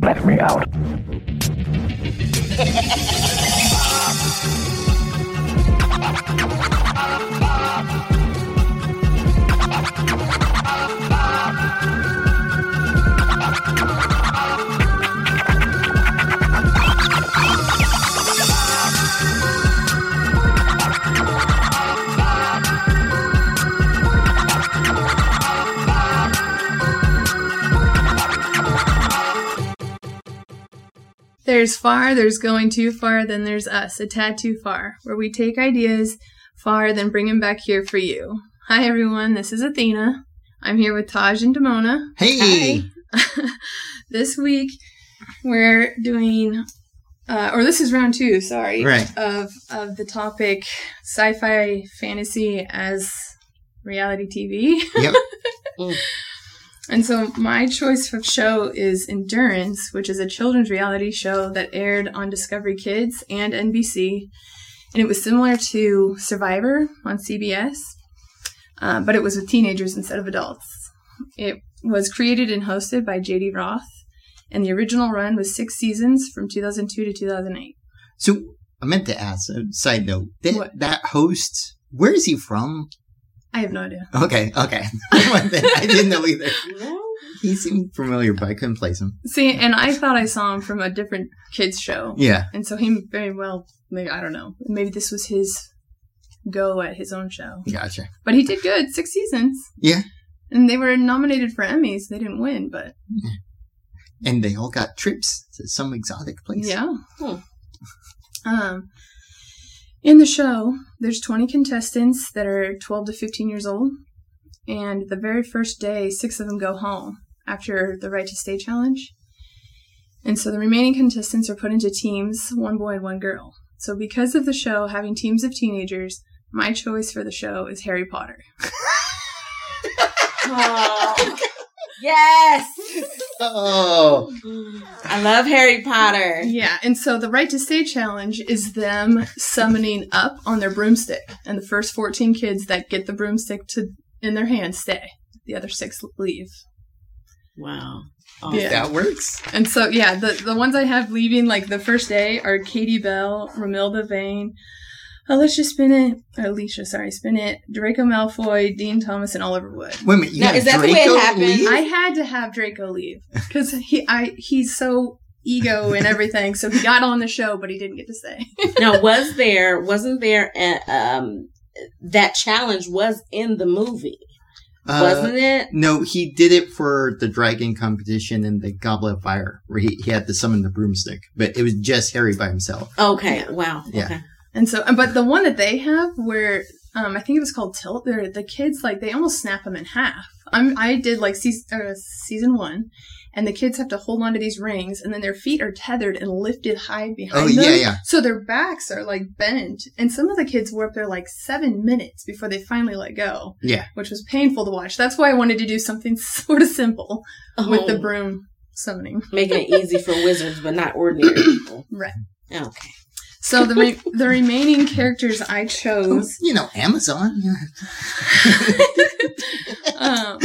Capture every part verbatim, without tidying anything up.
Let me out. There's far, there's going too far, then there's us, a tad too far, where we take ideas far, then bring them back here for you. Hi, everyone. This is Athena. I'm here with Taj and Damona. Hey! Hi. This week, we're doing, uh, or this is round two, sorry, right. of, of the topic sci-fi fantasy as reality T V. Yep. mm. And so my choice for show is Endurance, which is a children's reality show that aired on Discovery Kids and N B C. And it was similar to Survivor on C B S, uh, but it was with teenagers instead of adults. It was created and hosted by J D. Roth, and the original run was six seasons from two thousand two to two thousand eight. So I meant to ask, side note, that, that host, where is he from? I have no idea. Okay, okay. I didn't know either. No? He seemed familiar, but I couldn't place him. See, and I thought I saw him from a different kids' show. Yeah. And so he very well, maybe, I don't know, maybe this was his go at his own show. Gotcha. But he did good, six seasons. Yeah. And they were nominated for Emmys. They didn't win, but. And they all got trips to some exotic place. Yeah. Cool. Um. In the show, there's twenty contestants that are twelve to fifteen years old, and the very first day, six of them go home after the Right to Stay challenge. And so the remaining contestants are put into teams, one boy and one girl. So because of the show having teams of teenagers, my choice for the show is Harry Potter. Oh. Yes! Oh. I love Harry Potter. Yeah, and so the Right to Stay challenge is them summoning up on their broomstick, and the first fourteen kids that get the broomstick to in their hands stay. The other six leave. Wow. Oh, yeah. That works. And so, yeah, the, the ones I have leaving, like, the first day are Katie Bell, Romilda Vane, Alicia Spinnett, Alicia, sorry, Spinnett, Draco Malfoy, Dean Thomas, and Oliver Wood. Wait a minute, you now, is that Draco the way it happened? Leave? I had to have Draco leave because he, I, he's so ego and everything. So he got on the show, but he didn't get to stay. Now, was there? Wasn't there? A, um, that challenge was in the movie, uh, wasn't it? No, he did it for the dragon competition and the Goblet of Fire, where he, he had to summon the broomstick. But it was just Harry by himself. Okay. Wow. Yeah. Okay. And so, but the one that they have where, um, I think it was called Tilt, the kids, like, they almost snap them in half. I'm, I did, like, season, uh, season one, and the kids have to hold on to these rings, and then their feet are tethered and lifted high behind oh, them. Oh, yeah, yeah. So their backs are, like, bent. And some of the kids were up there, like, seven minutes before they finally let go. Yeah. Which was painful to watch. That's why I wanted to do something sort of simple oh. with the broom summoning. Making it easy for wizards, but not ordinary people. Right. Okay. So the re- the remaining characters I chose, you know, Amazon. um,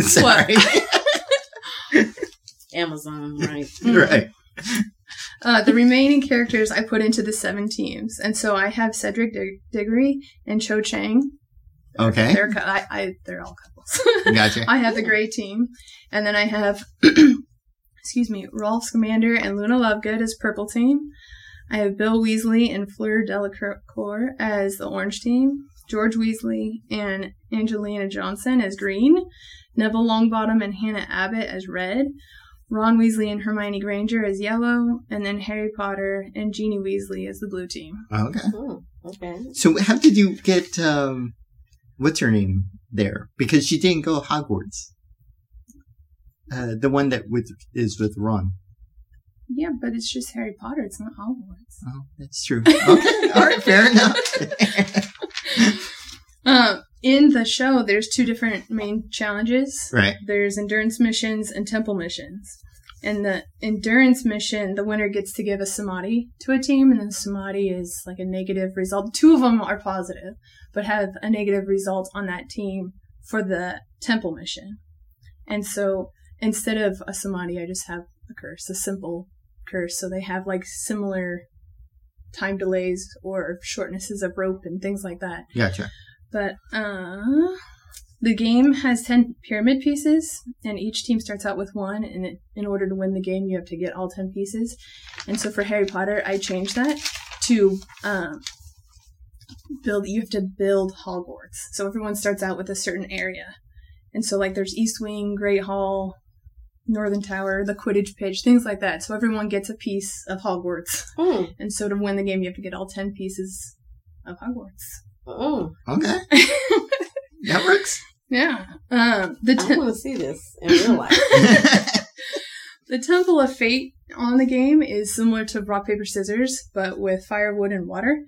Sorry, Amazon, right? Right. Uh, the remaining characters I put into the seven teams, and so I have Cedric Dig- Diggory and Cho Chang. Okay, they're co- I, I they're all couples. Gotcha. I have the gray team, and then I have. Excuse me, Rolf Scamander and Luna Lovegood as purple team. I have Bill Weasley and Fleur Delacour as the orange team. George Weasley and Angelina Johnson as green. Neville Longbottom and Hannah Abbott as red. Ron Weasley and Hermione Granger as yellow. And then Harry Potter and Ginny Weasley as the blue team. Okay. Oh, okay. So how did you get, um, what's her name there? Because she didn't go Hogwarts. Uh, the one that with is with Ron. Yeah, but it's just Harry Potter. It's not Hogwarts. Oh, that's true. Okay, all right, fair enough. uh, in the show, there's two different main challenges. Right. There's endurance missions and temple missions. And the endurance mission, the winner gets to give a samadhi to a team, and the samadhi is like a negative result. Two of them are positive, but have a negative result on that team for the temple mission. And so instead of a samadhi, I just have a curse, a simple curse. So they have like similar time delays or shortnesses of rope and things like that. Gotcha. But uh, the game has ten pyramid pieces, and each team starts out with one. And it, in order to win the game, you have to get all ten pieces. And so for Harry Potter, I changed that to um, build. You have to build Hogwarts. So everyone starts out with a certain area. And so, like, there's East Wing, Great Hall, Northern Tower, the Quidditch pitch, things like that. So everyone gets a piece of Hogwarts. Oh. And so to win the game, you have to get all ten pieces of Hogwarts. Oh. Okay. That works. Yeah. Um, the te- I want to see this in real life. The Temple of Fate on the game is similar to Rock, Paper, Scissors, but with firewood and water.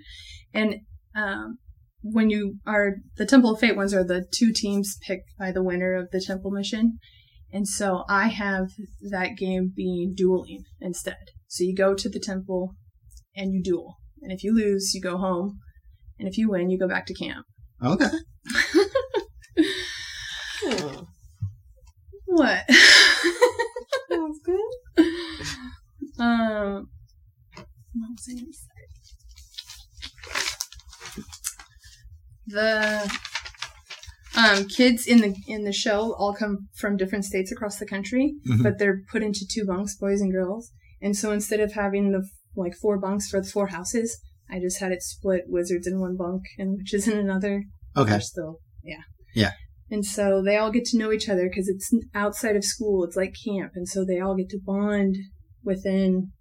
And um, when you are... The Temple of Fate ones are the two teams picked by the winner of the temple mission. And so I have that game being dueling instead. So you go to the temple and you duel. And if you lose, you go home. And if you win, you go back to camp. Okay. Oh. What? Sounds good. Um, what was I going to say? The... Um, kids in the in the show all come from different states across the country, mm-hmm. but they're put into two bunks, boys and girls. And so instead of having the like four bunks for the four houses, I just had it split: wizards in one bunk and witches in another. Okay. Still, yeah. Yeah. And so they all get to know each other because it's outside of school. It's like camp, and so they all get to bond within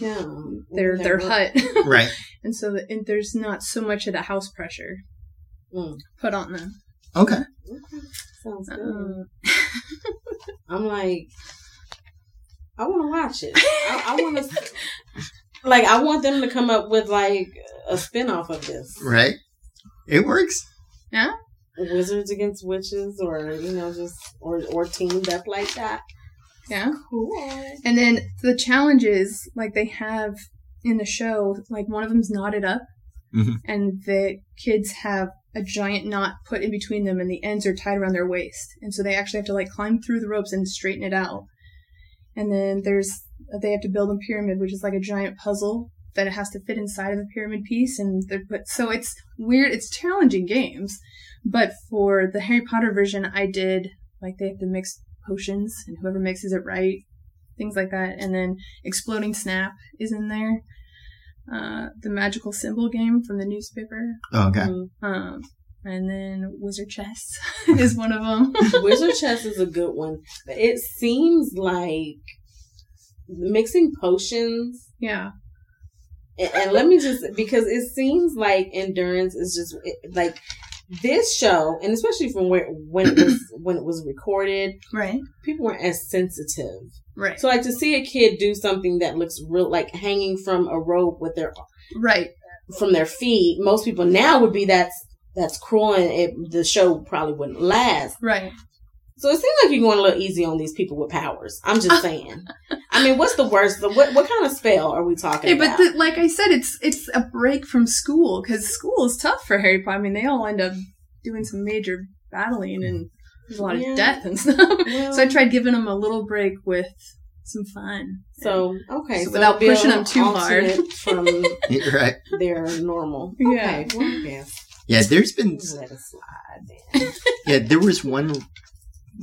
yeah, their their, their hut. Right. And so the, and there's not so much of the house pressure mm. put on them. Okay. Okay. Sounds good. I'm like, I want to watch it. I, I want to, like, I want them to come up with, like, a spinoff of this. Right. It works. Yeah. Wizards against witches or, you know, just, or, or teamed up like that. Yeah. Cool. And then the challenges, like, they have in the show, like, one of them's knotted up. Mm-hmm. And the kids have a giant knot put in between them, and the ends are tied around their waist. And so they actually have to, like, climb through the ropes and straighten it out. And then there's they have to build a pyramid, which is like a giant puzzle that it has to fit inside of the pyramid piece. And they're put, so it's weird. It's challenging games. But for the Harry Potter version, I did, like, they have to mix potions, and whoever mixes it right, things like that. And then Exploding Snap is in there. Uh, the magical symbol game from the newspaper. Oh, okay. Um, and then Wizard Chess is one of them. Wizard Chess is a good one. It seems like mixing potions. Yeah. And, and let me just, because it seems like Endurance is just it, like this show, and especially from where when it was when it was recorded, right? People weren't as sensitive. Right. So, like, to see a kid do something that looks real, like hanging from a rope with their right from their feet, most people now would be that's that's cruel, and it, the show probably wouldn't last. Right. So it seems like you're going a little easy on these people with powers. I'm just saying. I mean, what's the worst? What what kind of spell are we talking yeah, about? But the, like I said, it's it's a break from school because school is tough for Harry Potter. I mean, they all end up doing some major battling and. There's a lot yeah. of death and stuff. Yeah. So I tried giving them a little break with some fun. So, okay. So without so pushing them too hard. From right. Their normal. Yeah. Okay. Well, yeah. yeah, there's been... Let it slide then. Yeah, there was one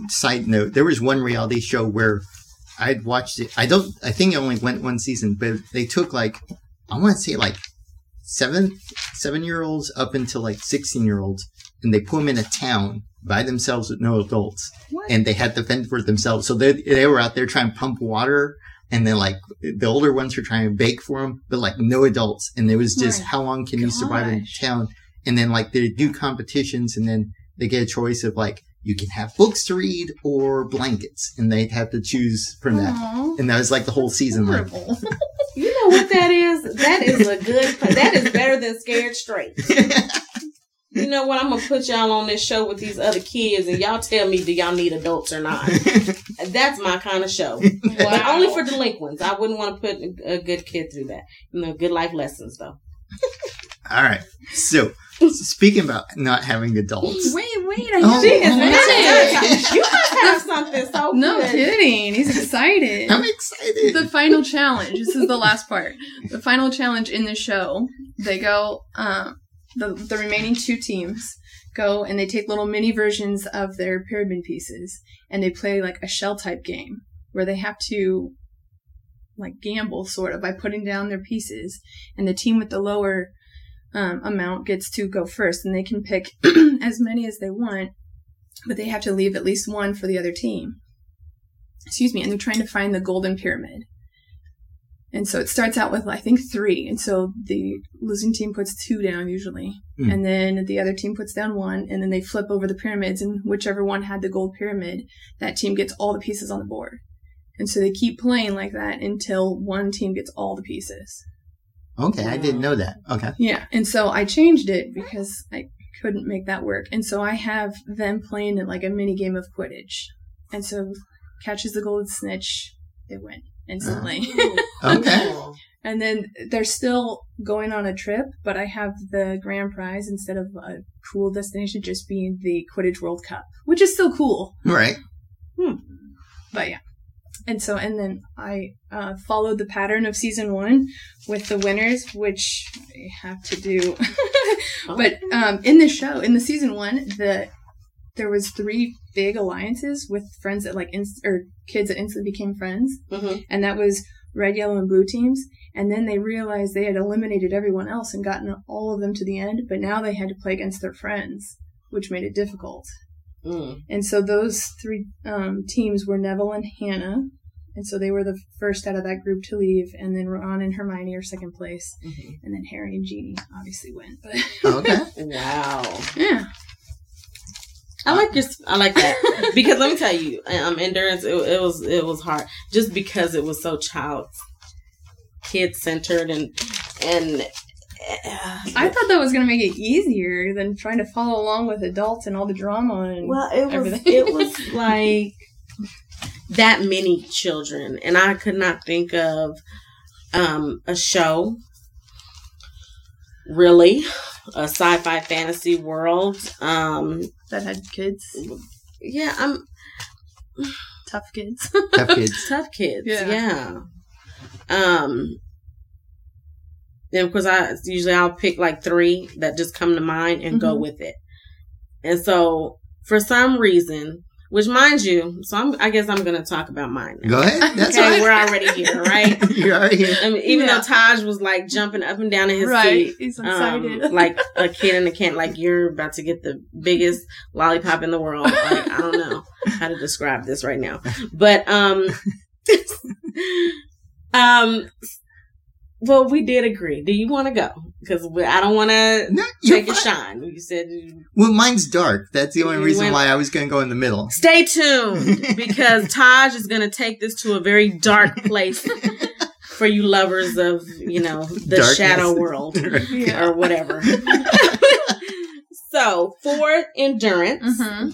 side note. There was one reality show where I'd watched it. I don't... I think it only went one season, but they took like... I want to say like seven, seven-year-olds up until like sixteen-year-olds, and they put them in a town by themselves with no adults. What? And they had to fend for themselves. So they they were out there trying to pump water, and then like the older ones were trying to bake for them, but like no adults. And it was just, my how long can gosh. you survive in town? And then like they do competitions, and then they get a choice of like, you can have books to read or blankets, and they'd have to choose from that. Aww. And that was like the whole season. Like, you know what that is? That is a good, that is better than Scared Straight. You know what? I'm going to put y'all on this show with these other kids, and y'all tell me, do y'all need adults or not? That's my kind of show. Wow. But only for delinquents. I wouldn't want to put a good kid through that. You know, good life lessons, though. All right. So, speaking about not having adults. Wait, wait. mean? Oh, she is oh, you must have something so No good. Kidding. He's excited. I'm excited. The final challenge. This is the last part. The final challenge in the show. They go, uh, the, the remaining two teams go and they take little mini versions of their pyramid pieces and they play like a shell type game where they have to like gamble sort of by putting down their pieces, and the team with the lower um, amount gets to go first, and they can pick as many as they want, but they have to leave at least one for the other team. Excuse me. And they're trying to find the golden pyramid. And so it starts out with, I think, three. And so the losing team puts two down usually. Mm. And then the other team puts down one. And then they flip over the pyramids. And whichever one had the gold pyramid, that team gets all the pieces on the board. And so they keep playing like that until one team gets all the pieces. Okay. Wow. I didn't know that. Okay. Yeah. And so I changed it because I couldn't make that work. And so I have them playing it like a mini game of Quidditch. And so catches the golden snitch, they win. Instantly. Oh. Okay. And then they're still going on a trip, but I have the grand prize instead of a cool destination just being the Quidditch World Cup, which is still cool. Right. Hmm. But yeah. And so, and then I uh, followed the pattern of season one with the winners, which I have to do. But um, in the show, in the season one, the there was three big alliances with friends that like inst- or kids that instantly became friends, mm-hmm. and that was red, yellow, and blue teams. And then they realized they had eliminated everyone else and gotten all of them to the end, but now they had to play against their friends, which made it difficult. Mm. And so those three um, teams were Neville and Hannah, and so they were the first out of that group to leave. And then Ron and Hermione are second place, mm-hmm. and then Harry and Ginny obviously went. Okay, wow, yeah. I like your, I like that because let me tell you, um, endurance. It, it was, it was hard just because it was so child, kid centered, and and. Uh, I thought that was going to make it easier than trying to follow along with adults and all the drama and well, it was, everything. It was like that many children, and I could not think of um, a show really a sci-fi fantasy world. Um, That had kids. Yeah, I'm tough kids. Tough kids. Tough kids. Yeah. yeah. Um. Then because I usually I'll pick like three that just come to mind and mm-hmm. go with it. And so for some reason, which mind you, so I'm, I guess I'm going to talk about mine now. Go ahead. That's okay, right. We're already here, right? You're already here. I mean, even yeah. though Taj was like jumping up and down in his right. seat. He's excited. Um, like a kid in a can, like you're about to get the biggest lollipop in the world. Like, I don't know how to describe this right now. But, um, um, well, we did agree. Do you want to go? Because I don't want to no, take fine. a shine. You said. Well, mine's dark. That's the only reason went, why I was going to go in the middle. Stay tuned because Taj is going to take this to a very dark place for you lovers of, you know, the Darkness. Shadow world yeah. or whatever. So for endurance, mm-hmm.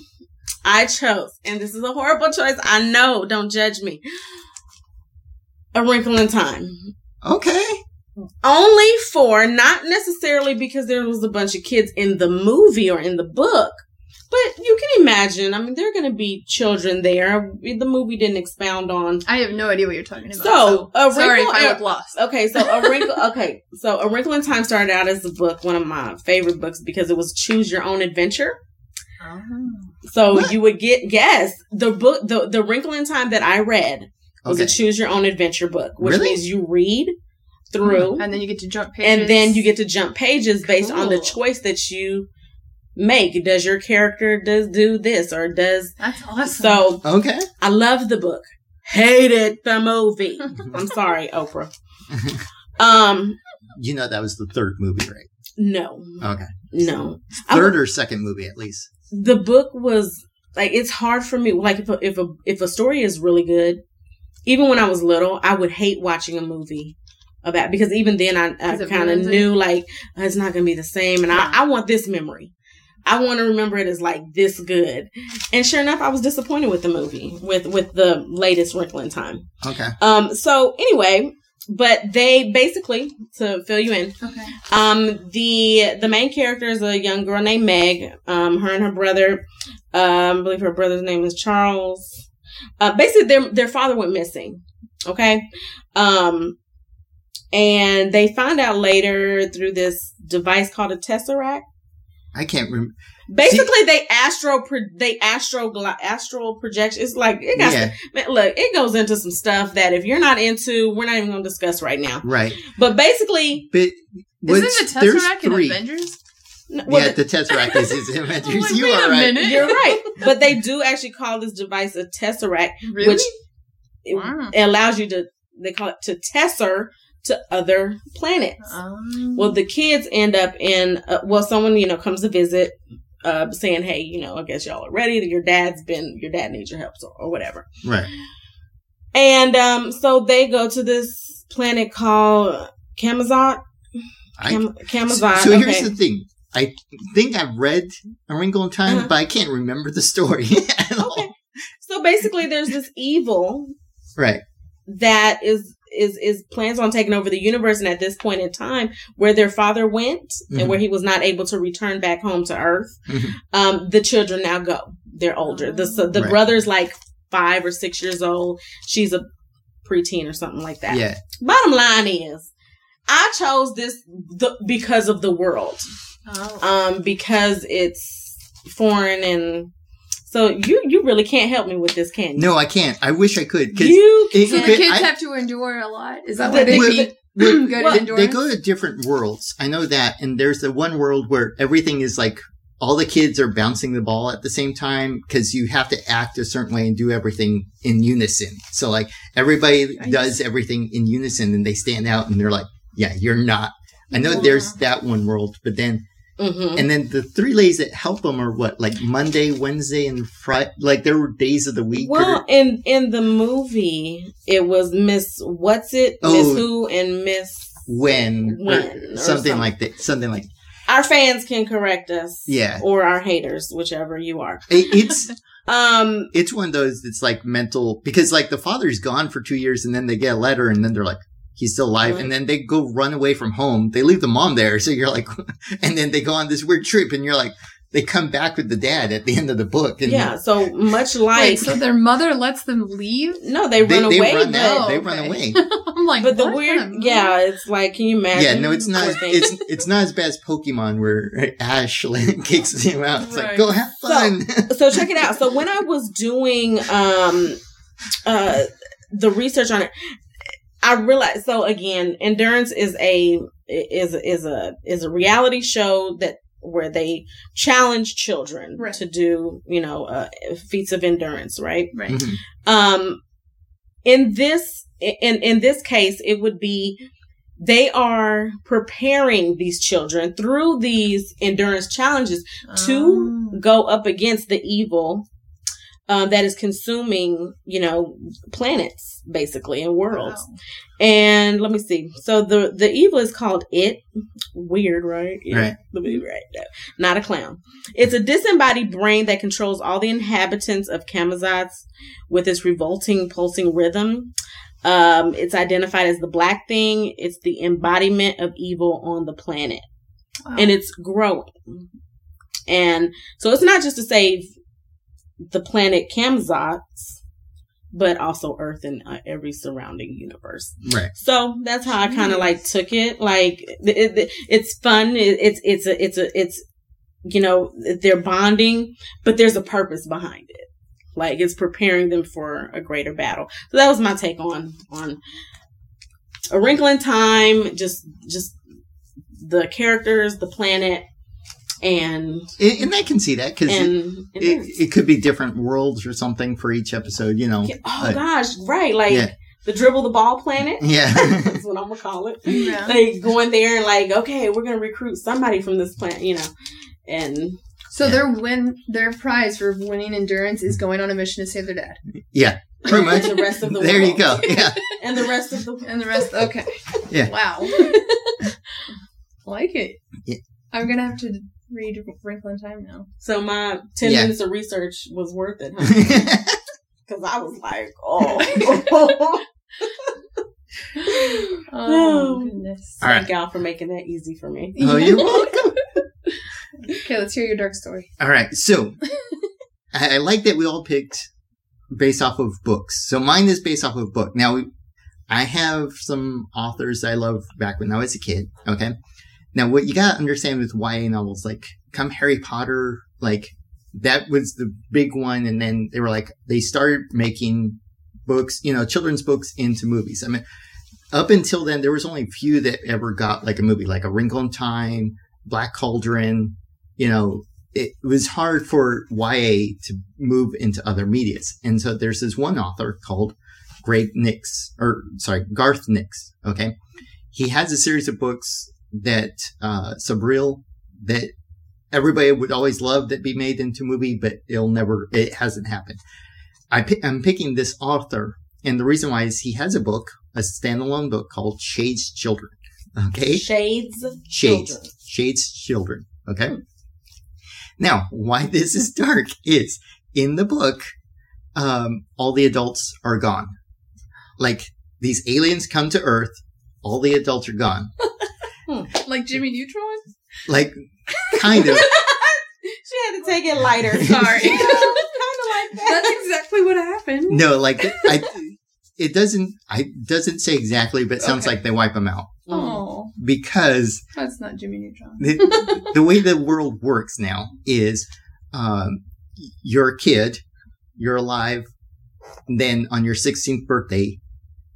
I chose, and this is a horrible choice. I know. Don't judge me. A Wrinkle in Time. Okay. Only for, not necessarily because there was a bunch of kids in the movie or in the book, but you can imagine, I mean, there are going to be children there. The movie didn't expound on. I have no idea what you're talking about. So, so a sorry wrinkle, if I got lost. Okay, so A Wrinkle, okay, so A Wrinkle in Time started out as a book, one of my favorite books, because it was Choose Your Own Adventure. Oh. So what? You would get, yes, the book, the, the Wrinkle in Time that I read. It was okay. a choose your own adventure book, which really? means you read through. Mm-hmm. And then you get to jump pages. And then you get to jump pages based cool. on the choice that you make. Does your character does do this or does. That's awesome. So. Okay. I love the book. Hated the movie. I'm sorry, Oprah. Um, you know that was the third movie, right? No. Okay. No. So third I, or second movie, at least. The book was like, it's hard for me. Like if a, if a, if a story is really good. Even when I was little, I would hate watching a movie about because even then I, I kind of knew like oh, it's not going to be the same. And yeah. I, I want this memory. I want to remember it as like this good. And sure enough, I was disappointed with the movie with, with the latest Wrinkle in Time. Okay. Um. So anyway, But they basically, to fill you in, okay. um, the the main character is a young girl named Meg. Um, her and her brother, um, I believe her brother's name is Charles. Uh, basically, their their father went missing. Okay, um, and they find out later through this device called a tesseract. I can't remember. Basically, See, they astral, pro- they astral, astral projection. It's like it got. Yeah. Man, look, it goes into some stuff that if you're not into, we're not even going to discuss right now. Right. But basically, but isn't the Tesseract in Avengers? No, well, yeah, the, the Tesseract is, is in Avengers. You are right. Minute. You're right. But they do actually call this device a Tesseract, really? which wow. allows you to. They call it to tesser. To other planets. Um, well, the kids end up in, uh, well, someone, you know, comes to visit uh, saying, hey, you know, I guess y'all are ready. Your dad's been, your dad needs your help so, or whatever. Right. And um, so they go to this planet called Camazotz. Cam- Camazotz. So, so here's okay. the thing. I think I've read A Wrinkle in Time, uh-huh. but I can't remember the story at okay. all. So basically there's this evil. Right. That is... Is, is plans on taking over the universe, and at this point in time where their father went mm-hmm. and where he was not able to return back home to Earth, mm-hmm. um, the children now go. They're older. The so the right. brother's like five or six years old. She's a preteen or something like that. Yeah. Bottom line is, I chose this th- because of the world, oh. um, because it's foreign and... So you, you really can't help me with this, can you? No, I can't. I wish I could. You it, so the kids I, have to endure a lot. Is that what they mean? Well, they go to different worlds. I know that. And there's the one world where everything is like all the kids are bouncing the ball at the same time because you have to act a certain way and do everything in unison. So like everybody I does see. everything in unison and they stand out and they're like, yeah, you're not. I know yeah. there's that one world, but then. Mm-hmm. And then the three days that help them are what, like Monday, Wednesday, and Friday? Like there were days of the week? Well, or... in, in the movie, it was Miss What's It, oh, Miss Who, and Miss When. When. Or something, or something like that. Something like Our fans can correct us. Yeah. Or our haters, whichever you are. It, it's um, it's one of those that's like mental, because like the father's gone for two years and then they get a letter and then they're like, he's still alive. Mm-hmm. And then they go run away from home. They leave the mom there. So you're like, and then they go on this weird trip and you're like, they come back with the dad at the end of the book. And yeah. So much like. Wait, so their mother lets them leave? No, they run they, away. They run, oh, they okay. run away. I'm like, but what? The weird, yeah, it's like, can you imagine? Yeah, no, it's not, it's, it's not as bad as Pokemon where Ash kicks him out. It's right. like, go have fun. So, so check it out. So when I was doing, um, uh, the research on it, I realize, so again, Endurance is a, is, is a, is a reality show that, where they challenge children right. to do, you know, uh, feats of endurance, right? Right. Mm-hmm. Um, in this, in, in this case, it would be, they are preparing these children through these endurance challenges oh. to go up against the evil Uh, that is consuming, you know, planets, basically, and worlds. Wow. And let me see. So the the evil is called It. Weird, right? Yeah. Right. Right. No. Not a clown. It's a disembodied brain that controls all the inhabitants of Camazotz with its revolting, pulsing rhythm. Um, it's identified as the Black Thing. It's the embodiment of evil on the planet. Wow. And it's growing. And so it's not just to save the planet Camazotz, but also Earth and uh, every surrounding universe. Right. So that's how I kind of like took it. Like it, it, it's fun. It, it's it's a it's a it's you know they're bonding, but there's a purpose behind it. Like it's preparing them for a greater battle. So that was my take on on A Wrinkle in Time. Just just the characters, the planet. And, and and I can see that because it, it, it could be different worlds or something for each episode, you know. Oh like, gosh, right? Like yeah. the dribble the ball planet. Yeah, that's what I'm gonna call it. Yeah. Like going there and like, okay, we're gonna recruit somebody from this planet, you know. And so yeah. their win, their prize for winning endurance is going on a mission to save their dad. Yeah, pretty much. The rest of the there world. You go. Yeah, and the rest of the and the rest. Okay. Yeah. Wow. Like it. Yeah. I'm gonna have to. Read Wrinkle in Time now. So my ten yeah. minutes of research was worth it, huh? Because I was like, oh. Oh, goodness. All Thank right. y'all for making that easy for me. Oh, you're welcome. Okay, let's hear your dark story. All right. So, I, I like that we all picked based off of books. So, mine is based off of book. Now, I have some authors I loved back when I was a kid. Okay. Now, what you got to understand with Y A novels, like, come Harry Potter, like, that was the big one. And then they were like, they started making books, you know, children's books into movies. I mean, up until then, there was only a few that ever got, like, a movie, like A Wrinkle in Time, Black Cauldron. You know, it was hard for Y A to move into other medias. And so there's this one author called Garth Nix, or, sorry, Garth Nix, okay? He has a series of books that, uh, subreal, that everybody would always love that be made into a movie, but it'll never, it hasn't happened. I pick, I'm picking this author, and the reason why is he has a book, a standalone book called Shades Children, okay? Shades Shades. Children. Shades Children, okay? Hmm. Now, why this is dark is, in the book, um, all the adults are gone. Like, these aliens come to Earth, all the adults are gone. Like Jimmy Neutron? Like, kind of. She had to take it lighter. Sorry. No, kind of like that. That's exactly what happened. No, like, I, it doesn't I doesn't say exactly, but it sounds okay. Like they wipe them out. Oh. Because... That's not Jimmy Neutron. the, the way the world works now is um, you're a kid, you're alive, and then on your sixteenth birthday,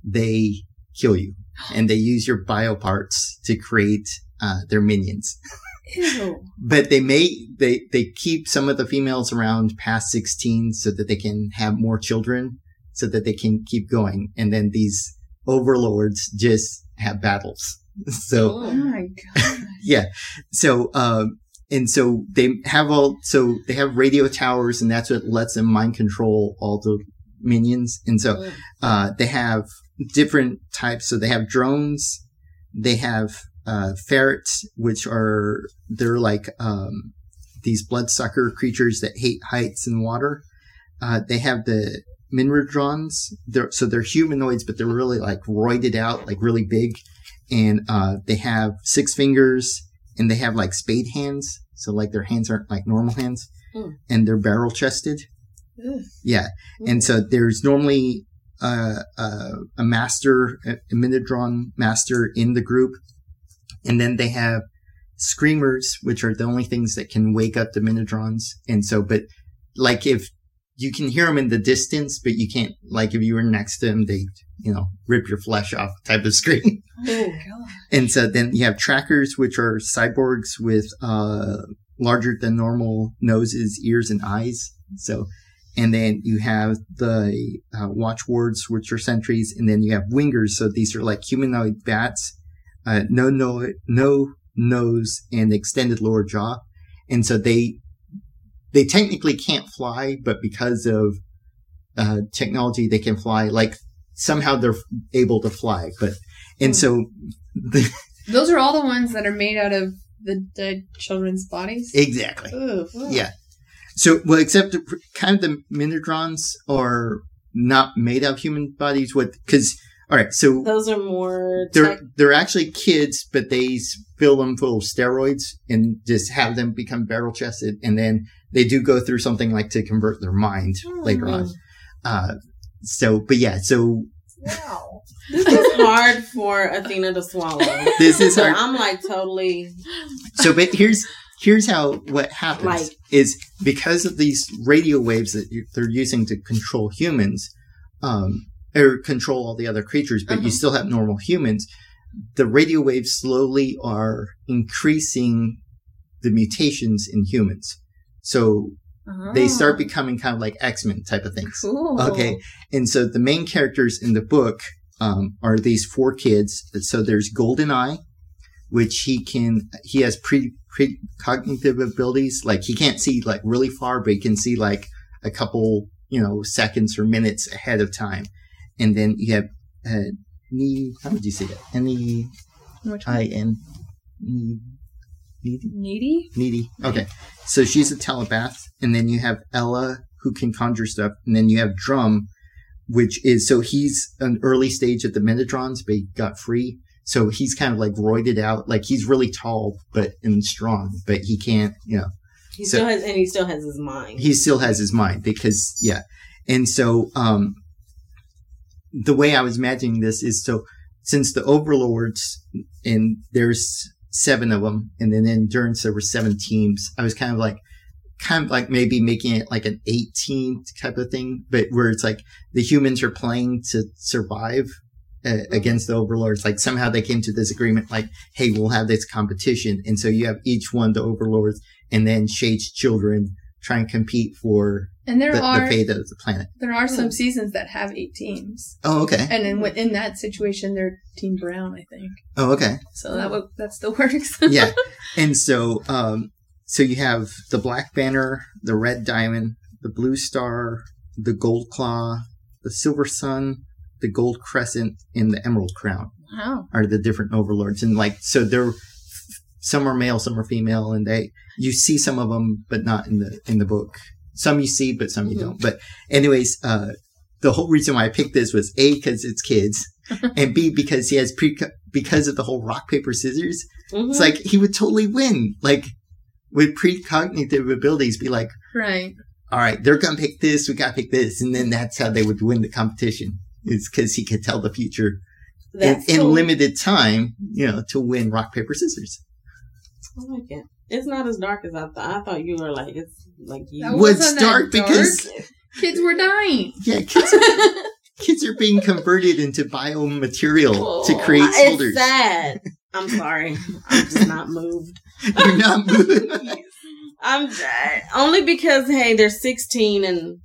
they kill you. And they use your bio parts to create uh, their minions. Ew. But they may they, they keep some of the females around past sixteen so that they can have more children, so that they can keep going. And then these overlords just have battles. So, oh my god! Yeah. So um, and so they have all so they have radio towers, and that's what lets them mind control all the minions. And so uh, they have different types. So they have drones, they have uh ferrets, which are they're like um these bloodsucker creatures that hate heights and water. Uh they have the Minrodrons. They're so they're humanoids, but they're really like roided out, like really big. And uh they have six fingers, and they have like spade hands. So like their hands aren't like normal hands. Mm. And they're barrel chested. Mm. Yeah. Mm. And so there's normally Uh, uh, a master, a Minodron master in the group. And then they have screamers, which are the only things that can wake up the Minodrons. And so, but like if you can hear them in the distance, but you can't, like if you were next to them, they, you know, rip your flesh off type of scream. Oh, God. And so then you have trackers, which are cyborgs with uh, larger than normal noses, ears, and eyes. So, and then you have the uh, watchwards, which are sentries. And then you have wingers. So these are like humanoid bats, uh, no, no, no nose and extended lower jaw. And so they, they technically can't fly, but because of, uh, technology, they can fly. Like somehow they're able to fly. But, and so the those are all the ones that are made out of the dead children's bodies. Exactly. Ooh, wow. Yeah. So, well, except kind of the Minodrons are not made out of human bodies. What? Because all right, so those are more. They're tech- they're actually kids, but they fill them full of steroids and just have them become barrel chested, and then they do go through something like to convert their mind mm. later on. Uh, so, but yeah, so. Wow, this is hard for Athena to swallow. This is hard. I'm like totally. So, but here's. Here's how what happens like, is because of these radio waves that you, they're using to control humans um, or control all the other creatures, but uh-huh. you still have normal humans. The radio waves slowly are increasing the mutations in humans. So oh. they start becoming kind of like X-Men type of things. Cool. Okay. And so the main characters in the book um, are these four kids. So there's GoldenEye, which he can, he has pre precognitive abilities. Like he can't see like really far, but he can see like a couple, you know, seconds or minutes ahead of time. And then you have uh, knee. How would you say that? Any. I N. Needy. Needy. Needy. Okay, so she's a telepath, and then you have Ella who can conjure stuff, and then you have Drum, which is, so he's an early stage at the Minotrons, but he got free. So he's kind of like roided out. Like he's really tall, but and strong, but he can't, you know. He so, still has, and he still has his mind. He still has his mind because, yeah. And so, um, the way I was imagining this is, so since the overlords, and there's seven of them, and then in Endurance there were seven teams, I was kind of like, kind of like maybe making it like an eight team type of thing, but where it's like the humans are playing to survive uh, against the overlords. Like somehow they came to this agreement, like, hey, we'll have this competition. And so you have each one, the overlords, and then Shade's children try and compete for and there the, are, the fate of the planet. There are some seasons that have eight teams. Oh, okay. And in, in that situation, they're Team Brown, I think. Oh, okay. So that w- that still works. Yeah. And so um, so you have the Black Banner, the Red Diamond, the Blue Star, the Gold Claw, the Silver Sun, the Gold Crescent, and the Emerald Crown. Wow. Are the different overlords. And like, so they're, some are male, some are female, and they, you see some of them, but not in the in the book. Some you see, but some you don't. But anyways, uh, the whole reason why I picked this was A, because it's kids, and B, because he has pre- because of the whole rock, paper, scissors. Mm-hmm. It's like he would totally win, like with precognitive abilities, be like, right, all right, they're going to pick this. We got to pick this. And then that's how they would win the competition. It's because he could tell the future in, in limited time, you know, to win rock, paper, scissors. I like it. It's not as dark as I thought. I thought you were like, it's like you. That wasn't it's dark, that dark because kids were dying. Yeah, kids are, kids are being converted into biomaterial oh, to create soldiers. It's sad. I'm sorry. I'm just not moved. You're not moved. I'm only because, hey, they're sixteen and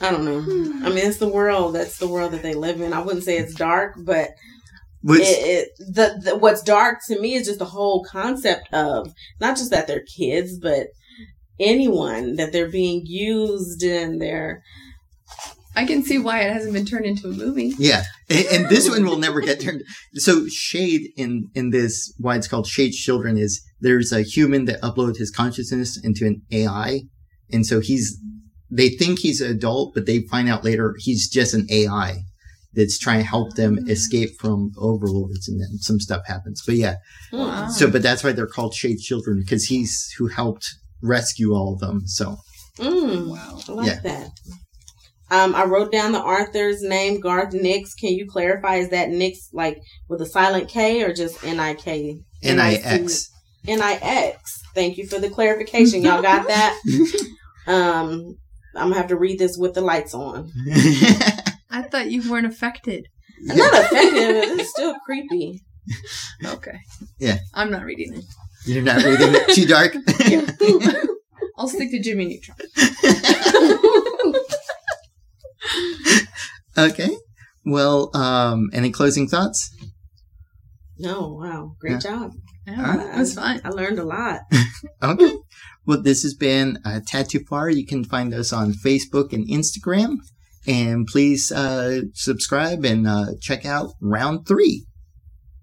I don't know. I mean, it's the world. That's the world that they live in. I wouldn't say it's dark, but... Which, it, it, the, the, what's dark to me is just the whole concept of not just that they're kids, but anyone, that they're being used and they're... I can see why it hasn't been turned into a movie. Yeah. And, and this one will never get turned. So Shade in, in this, why it's called Shades Children, is there's a human that uploads his consciousness into an A I. And so he's, they think he's an adult, but they find out later he's just an A I. That's trying to help them mm. escape from overlords, and then some stuff happens. But yeah, wow. So but that's why they're called Shade Children, because he's who helped rescue all of them. So mm, wow, I like yeah. that. Um, I wrote down the author's name, Garth Nix. Can you clarify? Is that Nix like with a silent K or just N I K? N I X. N I X. Thank you for the clarification. Y'all got that? um, I'm gonna have to read this with the lights on. I thought you weren't affected. I'm not affected, but it's still creepy. Okay. Yeah. I'm not reading it. You're not reading it? Too dark? Yeah. I'll stick to Jimmy Neutron. Okay. Well, um, any closing thoughts? No. Wow. Great yeah. job. Yeah, all right. That was fun. I learned a lot. Okay. Well, this has been uh, Tattoo Far. You can find us on Facebook and Instagram. And please uh, subscribe and uh, check out round three.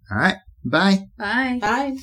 All right. Bye. Bye. Bye.